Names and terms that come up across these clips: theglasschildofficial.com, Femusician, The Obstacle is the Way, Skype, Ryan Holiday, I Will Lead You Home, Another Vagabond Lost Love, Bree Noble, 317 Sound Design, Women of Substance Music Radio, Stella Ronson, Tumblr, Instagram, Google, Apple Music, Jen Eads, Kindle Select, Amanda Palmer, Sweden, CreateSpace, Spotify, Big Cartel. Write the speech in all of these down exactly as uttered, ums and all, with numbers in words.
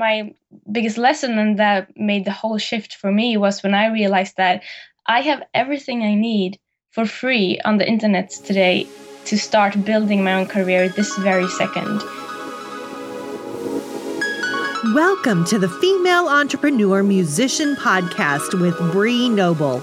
my biggest lesson, and that made the whole shift for me, was when I realized that I have everything I need for free on the internet today to start building my own career this very second. Welcome to the Female Entrepreneur Musician Podcast with Bree Noble.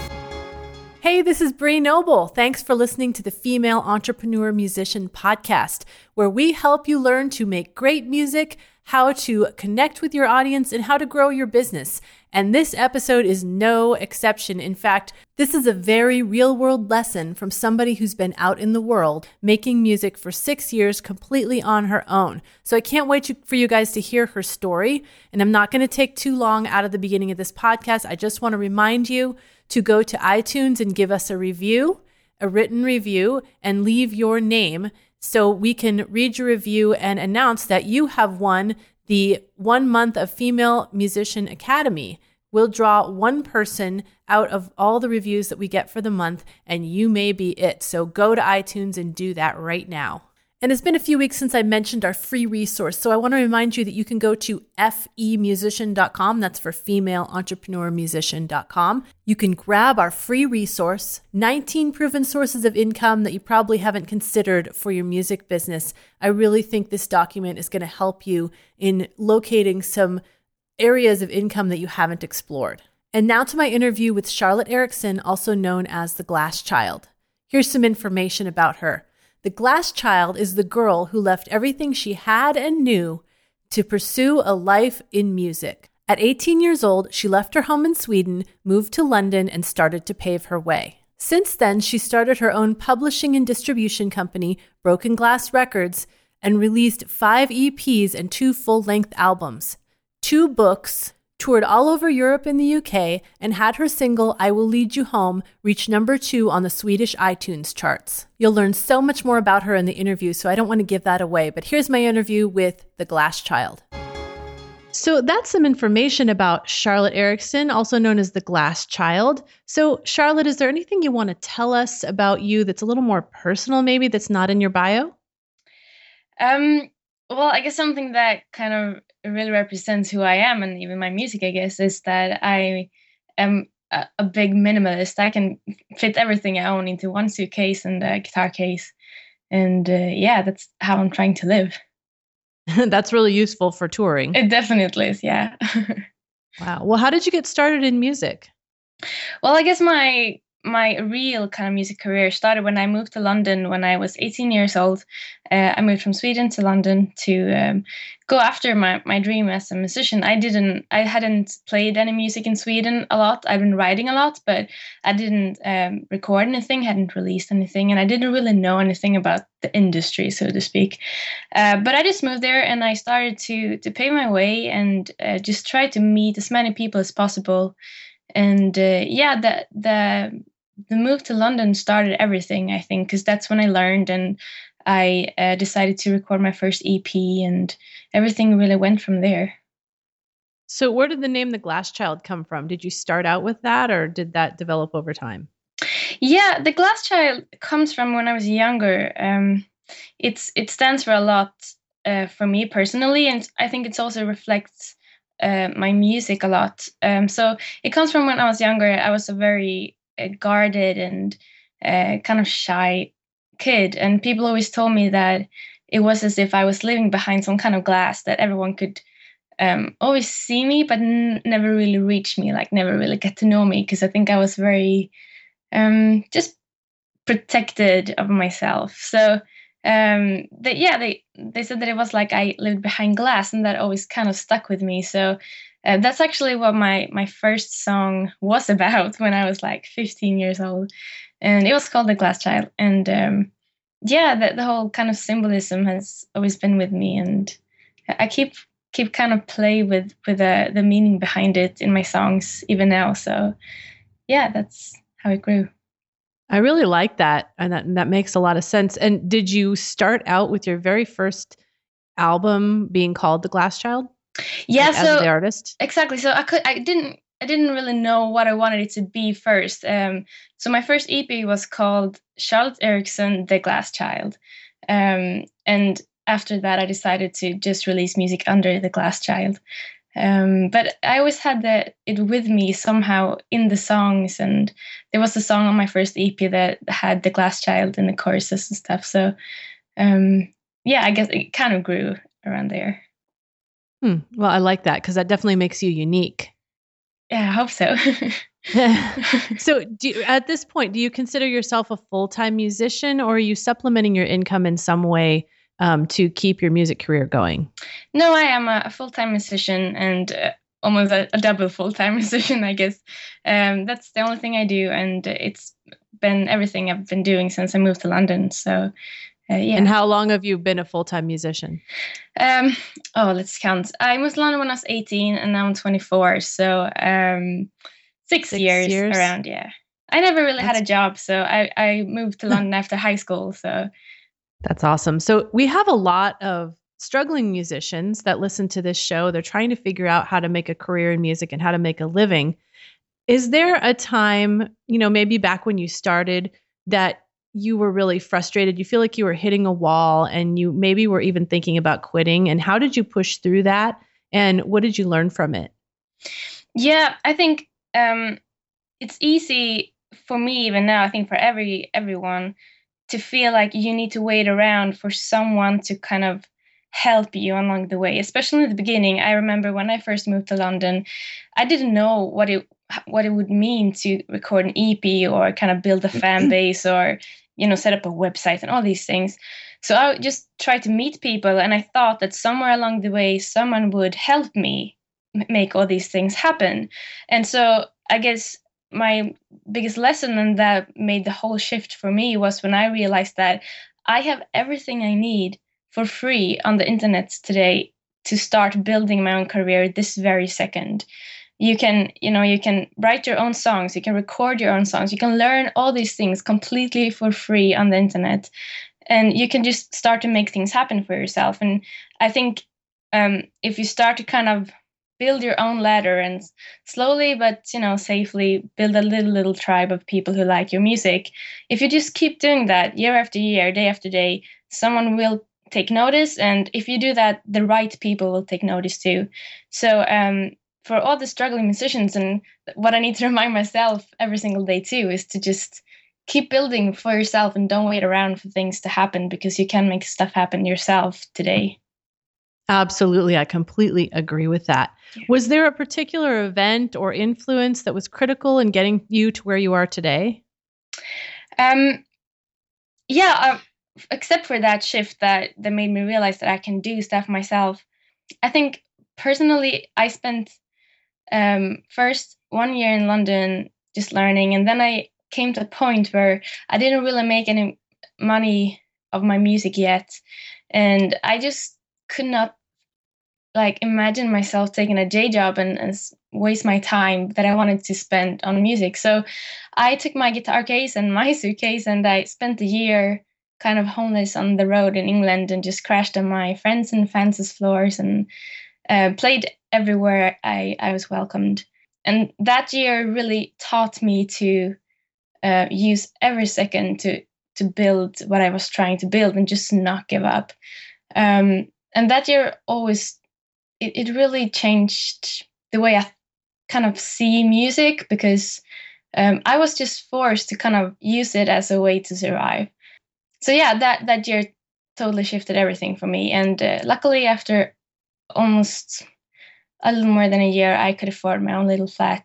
Hey, this is Bree Noble. Thanks for listening to the Female Entrepreneur Musician Podcast, where we help you learn to make great music, how to connect with your audience, and how to grow your business. And this episode is no exception. In fact, this is a very real-world lesson from somebody who's been out in the world making music for six years completely on her own. So I can't wait to, for you guys to hear her story. And I'm not going to take too long out of the beginning of this podcast. I just want to remind you to go to iTunes and give us a review, a written review, and leave your name so we can read your review and announce that you have won the one month of Female Musician Academy. We'll draw one person out of all the reviews that we get for the month, and you may be it. So go to iTunes and do that right now. And it's been a few weeks since I mentioned our free resource, so I want to remind you that you can go to f e musician dot com. That's for female entrepreneur musician dot com. You can grab our free resource, nineteen proven sources of income that you probably haven't considered for your music business. I really think this document is going to help you in locating some areas of income that you haven't explored. And now to my interview with Charlotte Eriksson, also known as The Glass Child. Here's some information about her. The Glass Child is the girl who left everything she had and knew to pursue a life in music. At eighteen years old, she left her home in Sweden, moved to London, and started to pave her way. Since then, she started her own publishing and distribution company, Broken Glass Records, and released five E Ps and two full-length albums, two books, toured all over Europe and the U K, and had her single, I Will Lead You Home, reach number two on the Swedish iTunes charts. You'll learn so much more about her in the interview, so I don't want to give that away, but here's my interview with The Glass Child. So that's some information about Charlotte Eriksson, also known as The Glass Child. So Charlotte, is there anything you want to tell us about you that's a little more personal, maybe, that's not in your bio? Um. Well, I guess something that kind of it really represents who I am, and even my music, I guess, is that I am a, a big minimalist. I can fit everything I own into one suitcase and a guitar case. And uh, yeah, that's how I'm trying to live. That's really useful for touring. It definitely is, yeah. Wow. Well, how did you get started in music? Well, I guess my my real kind of music career started when I moved to London when I was eighteen years old. Uh, I moved from Sweden to London to um, go after my, my dream as a musician. I didn't, I hadn't played any music in Sweden a lot. I've been writing a lot, but I didn't um, record anything, hadn't released anything, and I didn't really know anything about the industry, so to speak. Uh, but I just moved there and I started to to pay my way and uh, just try to meet as many people as possible. And uh, yeah, the the The move to London started everything, I think, because that's when I learned, and I uh, decided to record my first E P, and everything really went from there. So where did the name The Glass Child come from? Did you start out with that, or did that develop over time? Yeah, The Glass Child comes from when I was younger. Um, it's it stands for a lot uh, for me personally, and I think it also reflects uh, my music a lot. Um, so it comes from when I was younger. I was a very guarded and uh, kind of shy kid, and people always told me that it was as if I was living behind some kind of glass, that everyone could um, always see me but n- never really reach me, like never really get to know me, because I think I was very um, just protected of myself. So um, they, yeah, they, they said that it was like I lived behind glass, and that always kind of stuck with me. So Uh, that's actually what my, my first song was about when I was like fifteen years old. And it was called The Glass Child. And um, yeah, the, the whole kind of symbolism has always been with me. And I keep keep kind of play with with uh, the meaning behind it in my songs even now. So yeah, that's how it grew. I really like that, and that, and that makes a lot of sense. And did you start out with your very first album being called The Glass Child? Yeah, like, so as the artist? Exactly. So I could, I didn't, I didn't really know what I wanted it to be first. Um, so my first E P was called Charlotte Eriksson, The Glass Child, um, and after that, I decided to just release music under The Glass Child. Um, but I always had that it with me somehow in the songs. And there was a song on my first E P that had The Glass Child in the choruses and stuff. So, um, yeah, I guess it kind of grew around there. Hmm. Well, I like that, because that definitely makes you unique. Yeah, I hope so. So do you, at this point, do you consider yourself a full-time musician, or are you supplementing your income in some way Um, to keep your music career going? No, I am a, a full-time musician, and uh, almost a, a double full-time musician, I guess. Um, that's the only thing I do, and it's been everything I've been doing since I moved to London. So, uh, yeah. And how long have you been a full-time musician? Um, oh, let's count. I moved to London when I was eighteen, and now I'm twenty-four. So um, six, six years, years around, yeah. I never really that's... had a job, so I, I moved to London after high school, so... That's awesome. So we have a lot of struggling musicians that listen to this show. They're trying to figure out how to make a career in music and how to make a living. Is there a time, you know, maybe back when you started, that you were really frustrated? You feel like you were hitting a wall, and you maybe were even thinking about quitting. And how did you push through that? And what did you learn from it? Yeah, I think um, it's easy for me even now, I think for every everyone, to feel like you need to wait around for someone to kind of help you along the way, especially in the beginning. I remember when I first moved to London, I didn't know what it what it would mean to record an E P or kind of build a fan base or, you know, set up a website and all these things. So I just tried to meet people, and I thought that somewhere along the way, someone would help me make all these things happen. And so I guess my biggest lesson, and that made the whole shift for me, was when I realized that I have everything I need for free on the internet today to start building my own career this very second. You can, you know, you can write your own songs, you can record your own songs, you can learn all these things completely for free on the internet, and you can just start to make things happen for yourself. And I think um, if you start to kind of build your own ladder and slowly, but, you know, safely build a little, little tribe of people who like your music. If you just keep doing that year after year, day after day, someone will take notice. And if you do that, the right people will take notice too. So um, for all the struggling musicians, and what I need to remind myself every single day too, is to just keep building for yourself and don't wait around for things to happen, because you can make stuff happen yourself today. Absolutely. I completely agree with that. Yeah. Was there a particular event or influence that was critical in getting you to where you are today? Um, yeah, uh, except for that shift that, that made me realize that I can do stuff myself. I think personally, I spent um, first one year in London just learning. And then I came to a point where I didn't really make any money of my music yet. And I just could not like imagine myself taking a day job and, and waste my time that I wanted to spend on music. So I took my guitar case and my suitcase, and I spent a year kind of homeless on the road in England, and just crashed on my friends and fans' floors, and uh, played everywhere I, I was welcomed. And that year really taught me to uh, use every second to to build what I was trying to build, and just not give up. Um, And that year always, it, it really changed the way I kind of see music, because um, I was just forced to kind of use it as a way to survive. So yeah, that, that year totally shifted everything for me. And uh, luckily, after almost a little more than a year, I could afford my own little flat.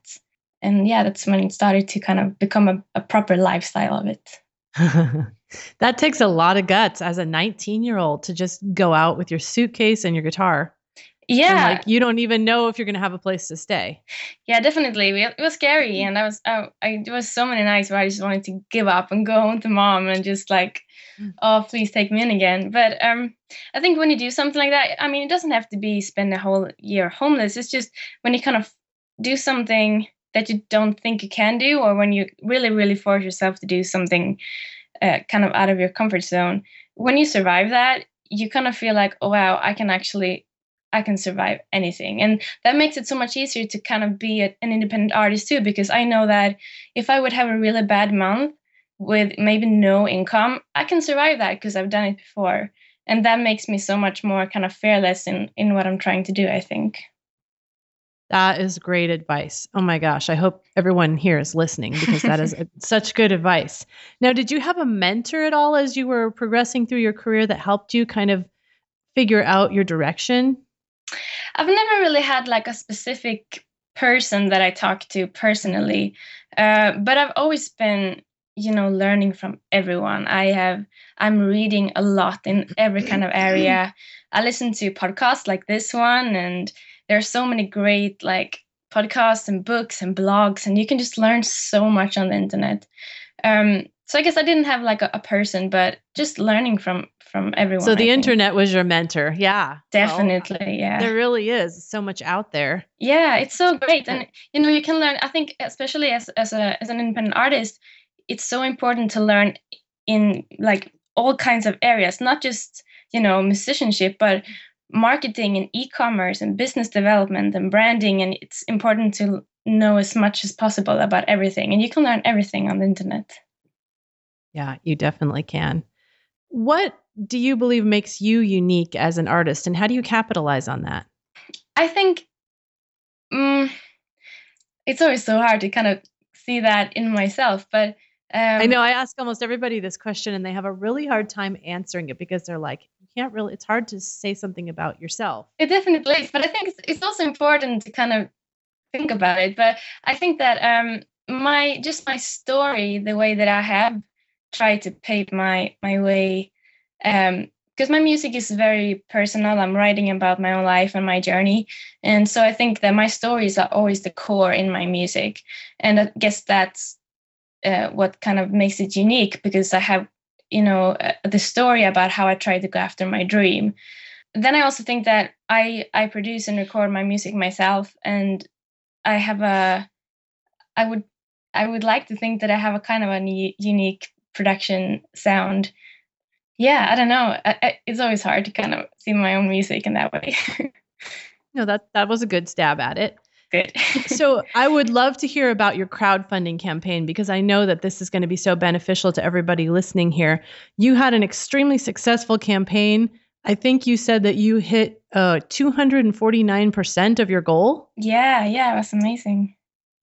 And yeah, that's when it started to kind of become a, a proper lifestyle of it. That takes a lot of guts as a nineteen-year-old to just go out with your suitcase and your guitar. Yeah. And like, you don't even know if you're going to have a place to stay. Yeah, definitely. We, it was scary. And I was, I, I, there was so many nights where I just wanted to give up and go home to mom and just like, oh, please take me in again. But um, I think when you do something like that, I mean, it doesn't have to be spend a whole year homeless. It's just when you kind of do something that you don't think you can do, or when you really, really force yourself to do something uh, kind of out of your comfort zone, when you survive that, you kind of feel like, oh, wow, I can actually, I can survive anything. And that makes it so much easier to kind of be a, an independent artist too, because I know that if I would have a really bad month with maybe no income, I can survive that because I've done it before. And that makes me so much more kind of fearless in, in what I'm trying to do, I think. That is great advice. Oh my gosh. I hope everyone here is listening because that is a, such good advice. Now, did you have a mentor at all as you were progressing through your career that helped you kind of figure out your direction? I've never really had like a specific person that I talk to personally, uh, but I've always been, you know, learning from everyone. I have, I'm reading a lot in every kind of area. I listen to podcasts like this one, and there are so many great like podcasts and books and blogs, and you can just learn so much on the internet. Um, so I guess I didn't have like a, a person, but just learning from from everyone. So the internet was your mentor. Yeah, definitely. Well, yeah, there really is so much out there. Yeah, it's so great. And, you know, you can learn, I think, especially as as a as an independent artist, it's so important to learn in like all kinds of areas, not just, you know, musicianship, but marketing and e-commerce and business development and branding. And it's important to know as much as possible about everything. And you can learn everything on the internet. Yeah, you definitely can. What do you believe makes you unique as an artist, and how do you capitalize on that? I think um, it's always so hard to kind of see that in myself, but Um, I know I ask almost everybody this question and they have a really hard time answering it because they're like, you can't really, it's hard to say something about yourself. It definitely is. But I think it's, it's also important to kind of think about it. But I think that um, my, just my story, the way that I have tried to pave my, my way, um, because my music is very personal. I'm writing about my own life and my journey. And so I think that my stories are always the core in my music. And I guess that's Uh, what kind of makes it unique, because I have, you know, uh, the story about how I tried to go after my dream. Then I also think that I I produce and record my music myself, and I have a I would I would like to think that I have a kind of a new, unique production sound. Yeah, I don't know. I, I, it's always hard to kind of see my own music in that way. No, that that was a good stab at it. Good. So I would love to hear about your crowdfunding campaign, because I know that this is going to be so beneficial to everybody listening here. You had an extremely successful campaign. I think you said that you hit uh, two hundred forty-nine percent of your goal. Yeah, yeah, it was amazing.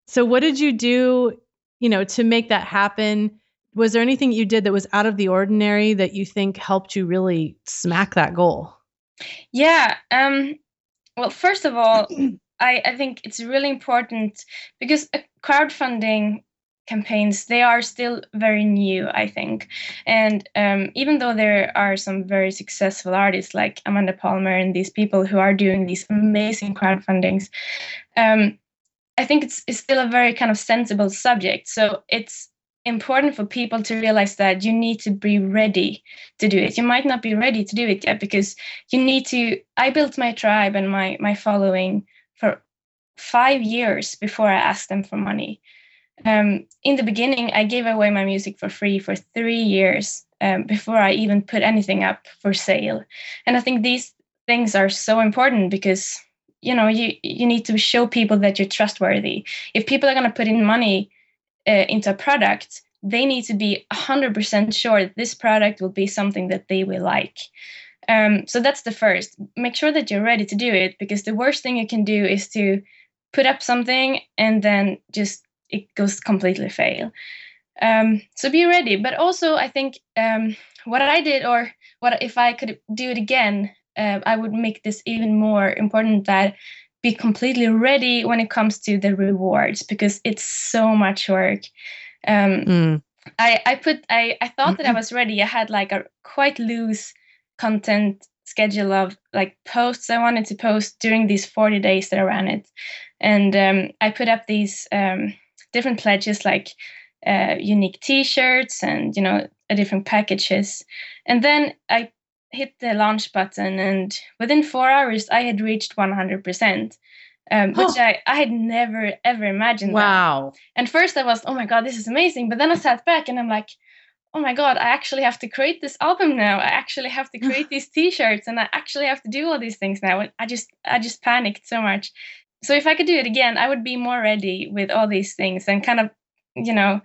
So what did you do, you know, to make that happen? Was there anything you did that was out of the ordinary that you think helped you really smack that goal? Yeah. Um, well, first of all, I, I think it's really important, because crowdfunding campaigns, they are still very new, I think. And um, even though there are some very successful artists like Amanda Palmer and these people who are doing these amazing crowdfundings, um, I think it's, it's still a very kind of sensible subject. So it's important for people to realize that you need to be ready to do it. You might not be ready to do it yet, because you need to, I built my tribe and my my following for five years before I asked them for money. Um, in the beginning, I gave away my music for free for three years um, before I even put anything up for sale. And I think these things are so important, because, you know, you, you need to show people that you're trustworthy. If people are going to put in money uh, into a product, they need to be one hundred percent sure that this product will be something that they will like. Um, so that's the first. Make sure that you're ready to do it, because the worst thing you can do is to put up something and then just it goes completely fail. Um, so be ready. But also, I think um, what I did, or what if I could do it again, uh, I would make this even more important, that be completely ready when it comes to the rewards, because it's so much work. Um, mm. I I put I I thought that I was ready. I had like a quite loose content schedule of like posts I wanted to post during these forty days that I ran it. And um, I put up these um, different pledges, like uh, unique t-shirts and, you know, different packages. And then I hit the launch button, and within four hours I had reached one hundred percent, um, oh. which I, I had never ever imagined. Wow. That. And first I was, oh my God, this is amazing. But then I sat back and I'm like, oh my God, I actually have to create this album now. I actually have to create these t-shirts, and I actually have to do all these things now. And I just, I just panicked so much. So if I could do it again, I would be more ready with all these things and kind of, you know,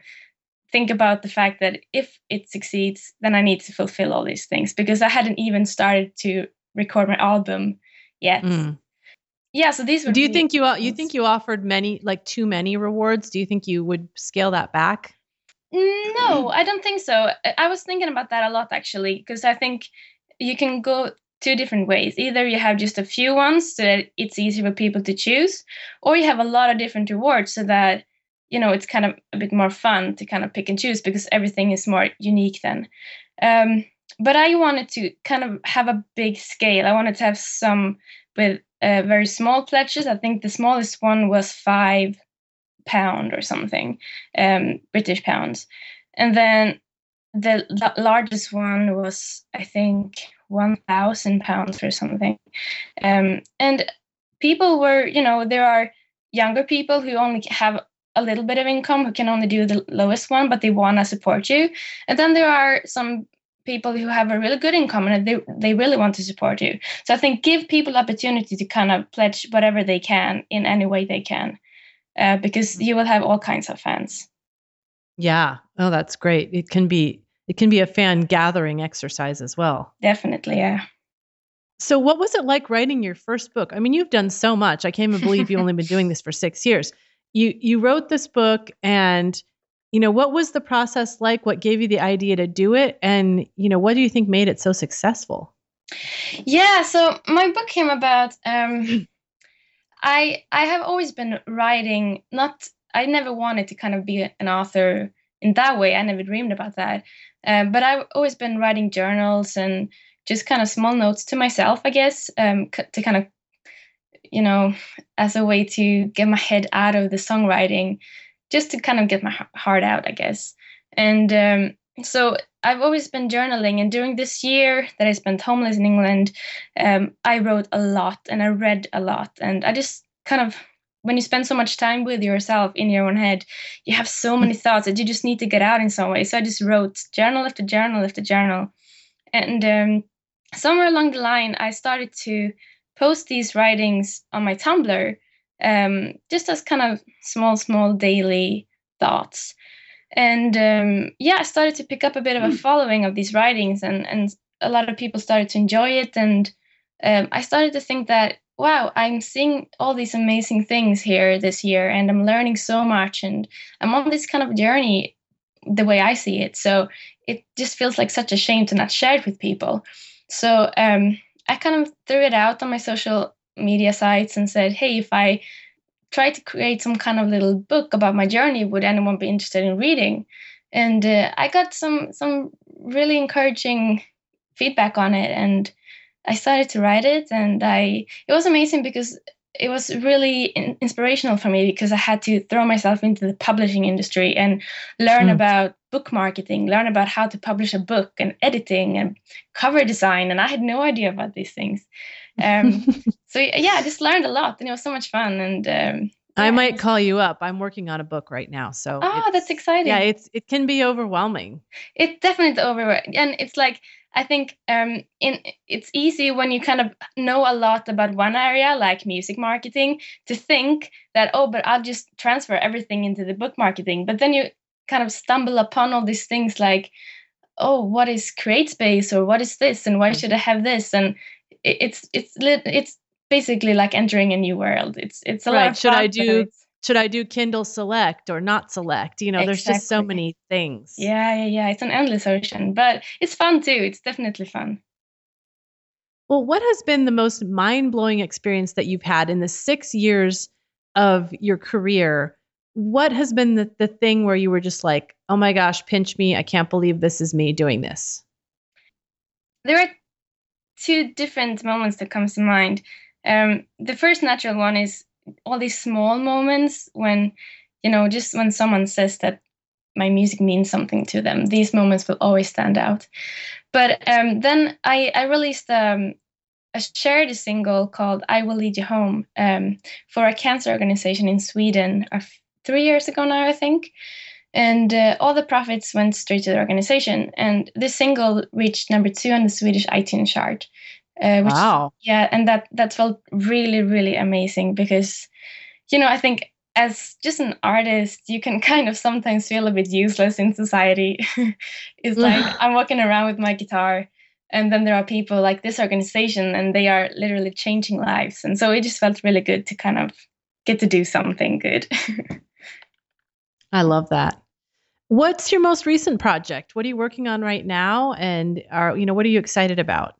think about the fact that if it succeeds, then I need to fulfill all these things, because I hadn't even started to record my album yet. Mm. Yeah. So these. Would Do you think you you think you offered many, like too many rewards? Do you think you would scale that back? No, I don't think so. I was thinking about that a lot, actually, because I think you can go two different ways. Either you have just a few ones so that it's easier for people to choose, or you have a lot of different rewards so that, you know, it's kind of a bit more fun to kind of pick and choose, because everything is more unique then. Um, but I wanted to kind of have a big scale. I wanted to have some with uh, very small pledges. I think the smallest one was five pound or something, um, British pounds. And then the l- largest one was, I think, one thousand pounds or something. Um, and people were, you know, there are younger people who only have a little bit of income, who can only do the lowest one, but they want to support you. And then there are some people who have a really good income and they they really want to support you. So I think give people opportunity to kind of pledge whatever they can in any way they can, uh, because you will have all kinds of fans. Yeah. Oh, that's great. It can be, it can be a fan gathering exercise as well. Definitely. Yeah. So what was it like writing your first book? I mean, you've done so much. I can't even believe you've only been doing this for six years. You you wrote this book, and, you know, what was the process like? What gave you the idea to do it? And, you know, what do you think made it so successful? Yeah, so my book came about. Um, I I have always been writing. Not I never wanted to kind of be an author in that way. I never dreamed about that. Uh, but I've always been writing journals and just kind of small notes to myself, I guess, um, c- to kind of, you know, as a way to get my head out of the songwriting, just to kind of get my heart out, I guess. And um, so I've always been journaling. And during this year that I spent homeless in England, um, I wrote a lot and I read a lot. And I just kind of, when you spend so much time with yourself in your own head, you have so many thoughts that you just need to get out in some way. So I just wrote journal after journal after journal. And um, somewhere along the line, I started to post these writings on my Tumblr, um, just as kind of small, small daily thoughts. And um, yeah, I started to pick up a bit of a following of these writings, and, and a lot of people started to enjoy it. And um, I started to think that, wow, I'm seeing all these amazing things here this year, and I'm learning so much, and I'm on this kind of journey the way I see it. So it just feels like such a shame to not share it with people. So, um, I kind of threw it out on my social media sites and said, hey, if I try to create some kind of little book about my journey, would anyone be interested in reading? And uh, I got some some really encouraging feedback on it. And I started to write it. And I it was amazing, because it was really in- inspirational for me, because I had to throw myself into the publishing industry and learn mm. about book marketing, learn about how to publish a book and editing and cover design. And I had no idea about these things. Um, so yeah, I just learned a lot, and it was so much fun. And um, yeah, I might call you up. I'm working on a book right now. So oh, that's exciting. Yeah, it's it can be overwhelming. It's definitely overwhelming. And it's like, I think um, in, it's easy when you kind of know a lot about one area, like music marketing, to think that, oh, but I'll just transfer everything into the book marketing. But then you kind of stumble upon all these things like, oh, what is CreateSpace, or what is this, and why should I have this? And it's it's it's basically like entering a new world. It's it's a right. lot of should I do should I do Kindle Select or not Select? You know, exactly. There's just so many things. Yeah, yeah, yeah. It's an endless ocean, but it's fun too. It's definitely fun. Well, what has been the most mind-blowing experience that you've had in the six years of your career? What has been the, the thing where you were just like, oh my gosh, pinch me. I can't believe this is me doing this. There are two different moments that comes to mind. Um, the first natural one is all these small moments when, you know, just when someone says that my music means something to them, these moments will always stand out. But um, then I, I released um, a shared single called I Will Lead You Home um, for a cancer organization in Sweden uh, three years ago now, I think. And uh, all the profits went straight to the organization. And this single reached number two on the Swedish iTunes chart. Uh, which, wow. Yeah, and that, that felt really, really amazing because, you know, I think as just an artist, you can kind of sometimes feel a bit useless in society. It's like I'm walking around with my guitar and then there are people like this organization and they are literally changing lives. And so it just felt really good to kind of get to do something good. I love that. What's your most recent project? What are you working on right now? And are, you know, what are you excited about?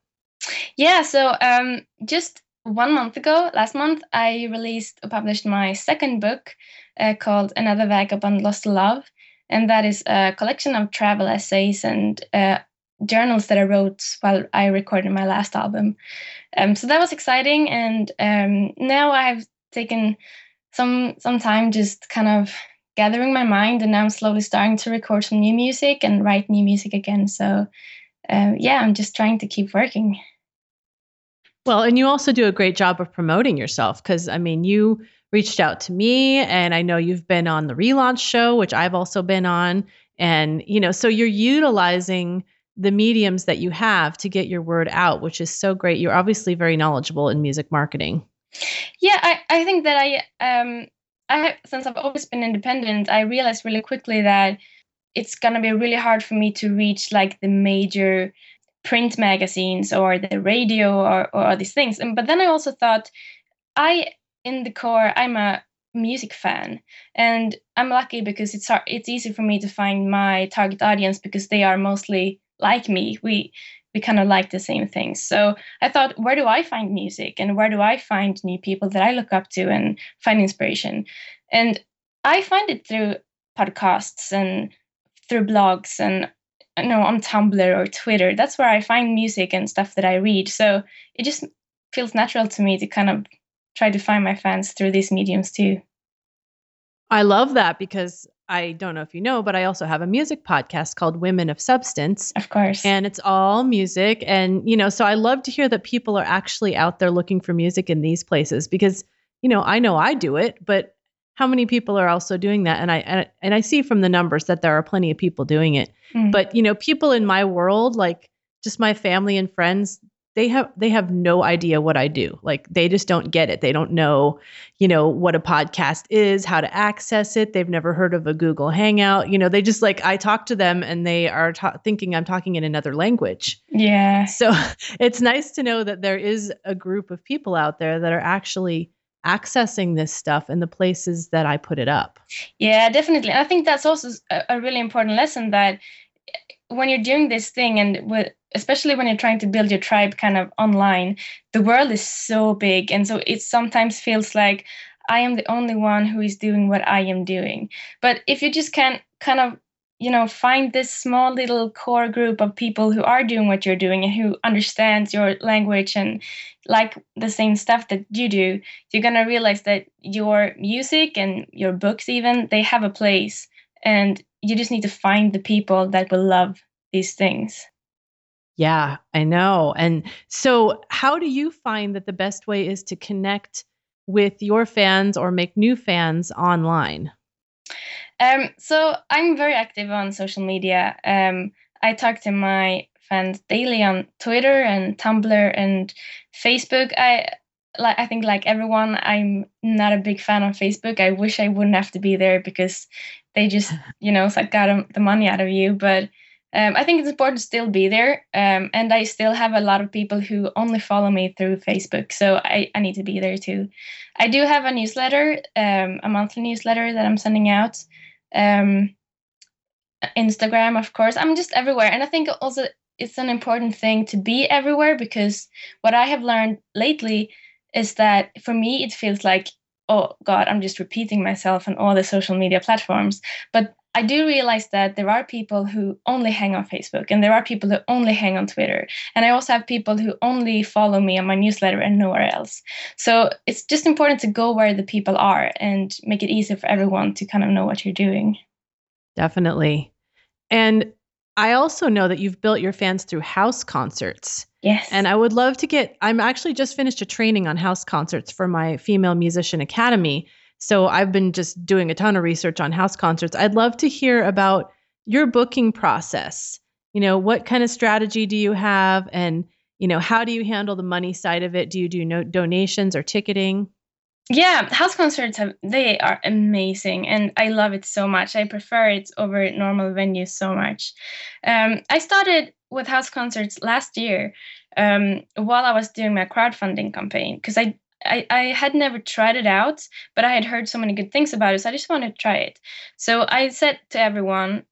Yeah, so um, just one month ago, last month, I released or published my second book uh, called Another Vagabond Lost Love. And that is a collection of travel essays and uh, journals that I wrote while I recorded my last album. Um, so that was exciting. And um, now I've taken some some time just kind of gathering my mind. And now I'm slowly starting to record some new music and write new music again. So uh, yeah, I'm just trying to keep working. Well, and you also do a great job of promoting yourself because, I mean, you reached out to me and I know you've been on the Relaunch show, which I've also been on. And, you know, so you're utilizing the mediums that you have to get your word out, which is so great. You're obviously very knowledgeable in music marketing. Yeah, I, I think that I, um, I, since I've always been independent, I realized really quickly that it's going to be really hard for me to reach like the major print magazines or the radio or, or all these things. And but then I also thought, I, in the core, I'm a music fan. And I'm lucky because it's hard, it's easy for me to find my target audience because they are mostly like me. We we kind of like the same things. So I thought, where do I find music? And where do I find new people that I look up to and find inspiration? And I find it through podcasts and through blogs and no, on Tumblr or Twitter. That's where I find music and stuff that I read. So it just feels natural to me to kind of try to find my fans through these mediums too. I love that because I don't know if you know, but I also have a music podcast called Women of Substance. Of course. And it's all music. And, you know, so I love to hear that people are actually out there looking for music in these places because, you know, I know I do it, but how many people are also doing that? And I, and, and I see from the numbers that there are plenty of people doing it, mm. but you know, people in my world, like just my family and friends, they have, they have no idea what I do. Like they just don't get it. They don't know, you know, what a podcast is, how to access it. They've never heard of a Google Hangout. You know, they just like, I talk to them and they are ta- thinking I'm talking in another language. Yeah. So it's nice to know that there is a group of people out there that are actually accessing this stuff in the places that I put it up. Yeah, definitely. I think that's also a, a really important lesson that when you're doing this thing and w- especially when you're trying to build your tribe kind of online, the world is so big. And so it sometimes feels like I am the only one who is doing what I am doing. But if you just can kind of, you know, find this small little core group of people who are doing what you're doing and who understands your language and like the same stuff that you do, you're going to realize that your music and your books even, they have a place and you just need to find the people that will love these things. Yeah, I know. And so how do you find that the best way is to connect with your fans or make new fans online? Um, so I'm very active on social media. Um, I talk to my fans daily on Twitter and Tumblr and Facebook. I like I think like everyone, I'm not a big fan on Facebook. I wish I wouldn't have to be there because they just, you know, like got the money out of you. But um, I think it's important to still be there. Um, and I still have a lot of people who only follow me through Facebook. So I, I need to be there too. I do have a newsletter, um, a monthly newsletter that I'm sending out. Um, Instagram, of course. I'm just everywhere. And I think also it's an important thing to be everywhere because what I have learned lately is that for me, it feels like, oh God, I'm just repeating myself on all the social media platforms. But I do realize that there are people who only hang on Facebook, and there are people who only hang on Twitter. And I also have people who only follow me on my newsletter and nowhere else. So it's just important to go where the people are and make it easier for everyone to kind of know what you're doing. Definitely. And I also know that you've built your fans through house concerts. Yes. And I would love to get, I'm actually just finished a training on house concerts for my Female Musician Academy. So I've been just doing a ton of research on house concerts. I'd love to hear about your booking process. You know, what kind of strategy do you have? And, you know, how do you handle the money side of it? Do you do no donations or ticketing? Yeah, house concerts, have, they are amazing, and I love it so much. I prefer it over normal venues so much. Um, I started with house concerts last year um, while I was doing my crowdfunding campaign, because I, I, I had never tried it out, but I had heard so many good things about it, so I just wanted to try it. So I said to everyone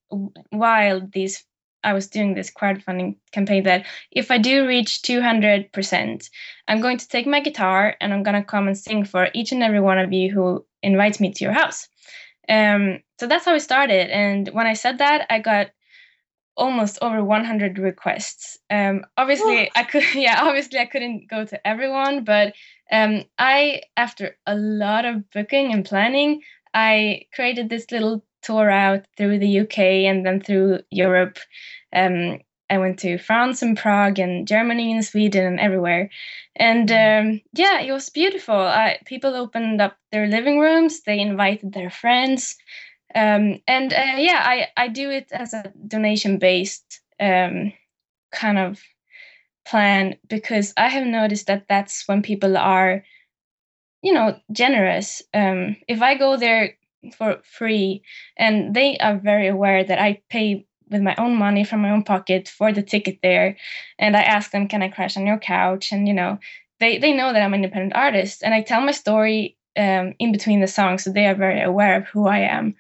while these I was doing this crowdfunding campaign that if I do reach two hundred percent, I'm going to take my guitar and I'm going to come and sing for each and every one of you who invites me to your house. Um, so that's how we started. And when I said that, I got almost over one hundred requests. Um, obviously, Whoa. I could, yeah, obviously I couldn't go to everyone, but um, I, after a lot of booking and planning, I created this little tour out through the U K and then through Europe. Um, I went to France and Prague and Germany and Sweden and everywhere. And um, yeah, it was beautiful. I, people opened up their living rooms. They invited their friends. Um, and uh, yeah, I, I do it as a donation-based um, kind of plan, because I have noticed that that's when people are, you know, generous. Um, if I go there for free, and they are very aware that I pay with my own money from my own pocket for the ticket there, and I ask them, can I crash on your couch? And you know, they they know that I'm an independent artist, and I tell my story um, in between the songs, so they are very aware of who I am.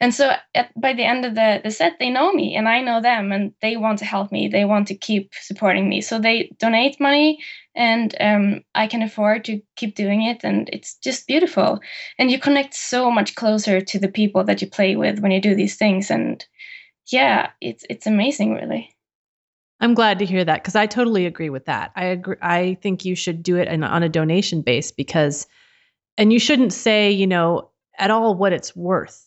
And so at, by the end of the, the set, they know me and I know them, and they want to help me, they want to keep supporting me, so they donate money. And um, I can afford to keep doing it. And it's just beautiful. And you connect so much closer to the people that you play with when you do these things. And yeah, it's it's amazing, really. I'm glad to hear that, because I totally agree with that. I agree. I think you should do it in, on a donation base, because, and you shouldn't say, you know, at all what it's worth.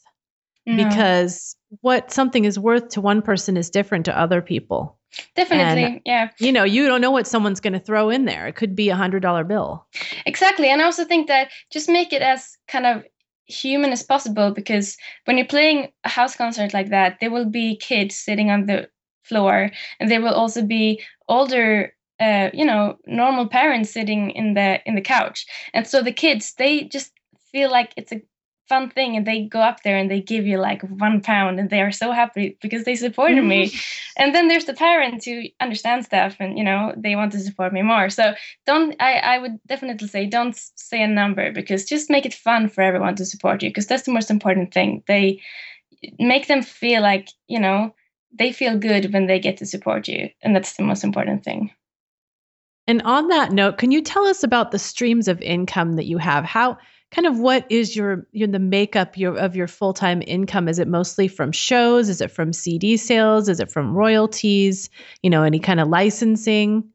No. Because what something is worth to one person is different to other people. Definitely. And, yeah. You know, you don't know what someone's going to throw in there. It could be a hundred dollar bill. Exactly. And I also think that just make it as kind of human as possible, because when you're playing a house concert like that, there will be kids sitting on the floor, and there will also be older, uh, you know, normal parents sitting in the, in the couch. And so the kids, they just feel like it's a fun thing, and they go up there and they give you like one pound, and they are so happy because they supported mm-hmm. me. And then there's the parents who understand stuff, and you know, they want to support me more. So don't I, I would definitely say don't say a number, because just make it fun for everyone to support you, because that's the most important thing. They make them feel like, you know, they feel good when they get to support you, and that's the most important thing. And on that note, can you tell us about the streams of income that you have? How kind of what is your, your the makeup your, of your full-time income? Is it mostly from shows? Is it from C D sales? Is it from royalties? You know, any kind of licensing?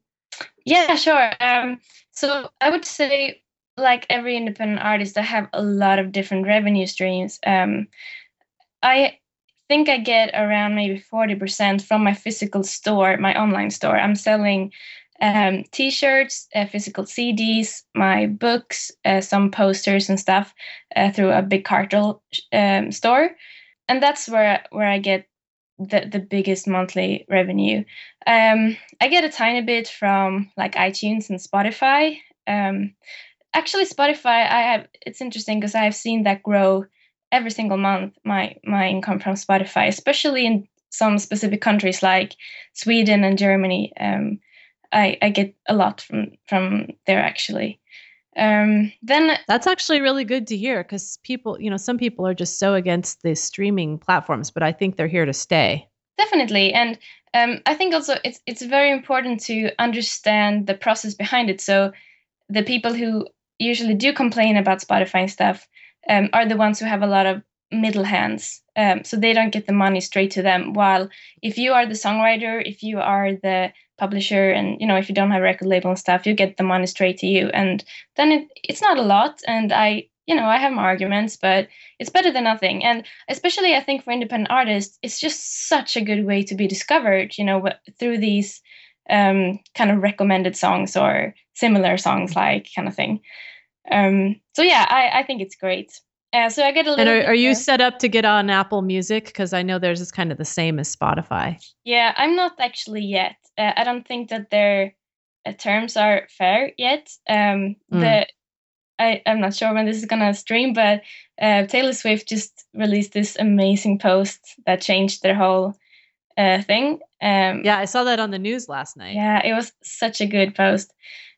Yeah, sure. Um, so I would say, like every independent artist, I have a lot of different revenue streams. Um, I think I get around maybe forty percent from my physical store, my online store. I'm selling Um, t-shirts, uh, physical C Ds, my books, uh, some posters and stuff uh, through a Big Cartel um, store, and that's where where I get the the biggest monthly revenue. Um, I get a tiny bit from like iTunes and Spotify. Um, actually, Spotify, I have. It's interesting because I have seen that grow every single month. My my income from Spotify, especially in some specific countries like Sweden and Germany. Um, I, I get a lot from, from there, actually. Um, then that's actually really good to hear, because people, you know, some people are just so against the streaming platforms, but I think they're here to stay. Definitely. And um, I think also it's it's very important to understand the process behind it. So the people who usually do complain about Spotify and stuff um, are the ones who have a lot of middle hands, um, so they don't get the money straight to them. While if you are the songwriter, if you are the publisher, and you know, if you don't have a record label and stuff, you get the money straight to you, and then it, it's not a lot. And I, you know, I have my arguments, but it's better than nothing. And especially, I think for independent artists, it's just such a good way to be discovered, you know, through these um, kind of recommended songs or similar songs, like kind of thing. Um, so yeah, I, I think it's great. Uh, so I get a little. And are, are you set up to get on Apple Music? Because I know theirs is kind of the same as Spotify. Yeah, I'm not actually yet. Uh, I don't think that their uh, terms are fair yet. Um, mm. the I, I'm not sure when this is gonna stream, but uh, Taylor Swift just released this amazing post that changed their whole uh, thing. Um, yeah, I saw that on the news last night. Yeah, it was such a good post,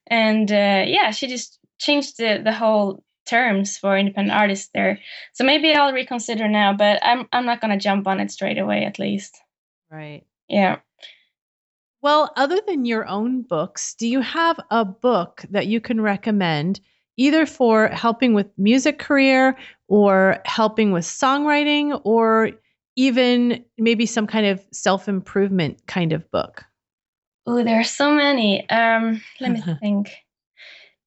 and uh, yeah, she just changed the the whole. Terms for independent artists there, so maybe I'll reconsider now, but I'm I'm not going to jump on it straight away, at least. Right. Yeah. Well, other than your own books, do you have a book that you can recommend, either for helping with music career or helping with songwriting, or even maybe some kind of self-improvement kind of book? Oh, there are so many. Um, let me think.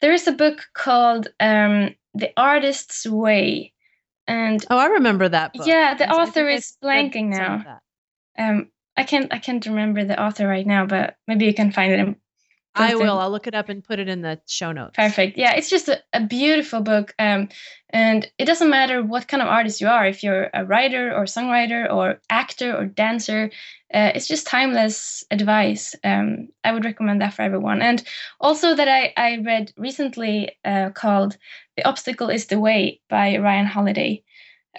There is a book called um, The Artist's Way, and oh, I remember that book. Yeah, the author is blanking now. Um, I can't, I can't remember the author right now, but maybe you can find it. In I will. I'll look it up and put it in the show notes. Perfect. Yeah, it's just a, a beautiful book, um, and it doesn't matter what kind of artist you are, if you're a writer or songwriter or actor or dancer. Uh, it's just timeless advice. Um, I would recommend that for everyone. And also that I, I read recently uh, called The Obstacle is the Way by Ryan Holiday.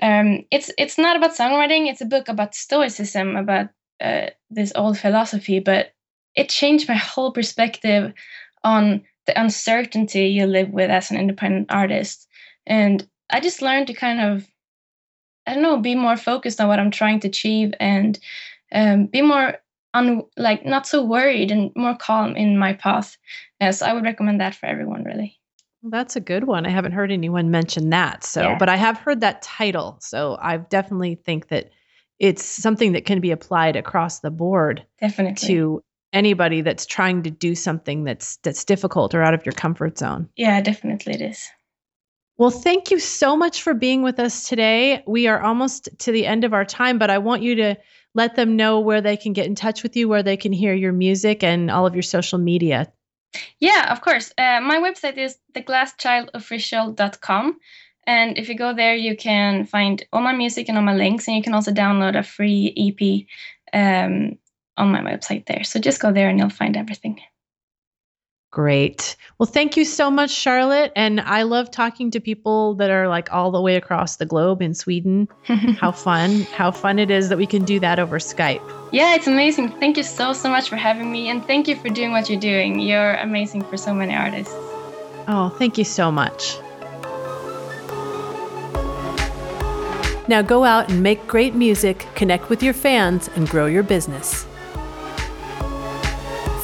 Um, it's it's not about songwriting. It's a book about stoicism, about uh, this old philosophy. But it changed my whole perspective on the uncertainty you live with as an independent artist. And I just learned to kind of, I don't know, be more focused on what I'm trying to achieve, and Um, be more, un- like, not so worried and more calm in my path. Uh, so I would recommend that for everyone, really. Well, that's a good one. I haven't heard anyone mention that. So, yeah. But I have heard that title. So I definitely think that it's something that can be applied across the board. Definitely. To anybody that's trying to do something that's that's difficult or out of your comfort zone. Yeah, definitely it is. Well, thank you so much for being with us today. We are almost to the end of our time, but I want you to let them know where they can get in touch with you, where they can hear your music and all of your social media. Yeah, of course. Uh, my website is the glass child official dot com. And if you go there, you can find all my music and all my links. And you can also download a free E P um, on my website there. So just go there and you'll find everything. Great. Well, thank you so much, Charlotte. And I love talking to people that are like all the way across the globe in Sweden. How fun, how fun it is that we can do that over Skype. Yeah, it's amazing. Thank you so, so much for having me. And thank you for doing what you're doing. You're amazing for so many artists. Oh, thank you so much. Now go out and make great music, connect with your fans, and grow your business.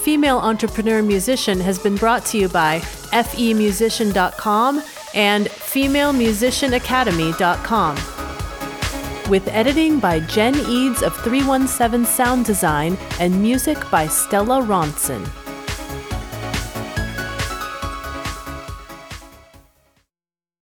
Female Entrepreneur Musician has been brought to you by f e musician dot com and female musician academy dot com. With editing by Jen Eads of three one seven Sound Design and music by Stella Ronson.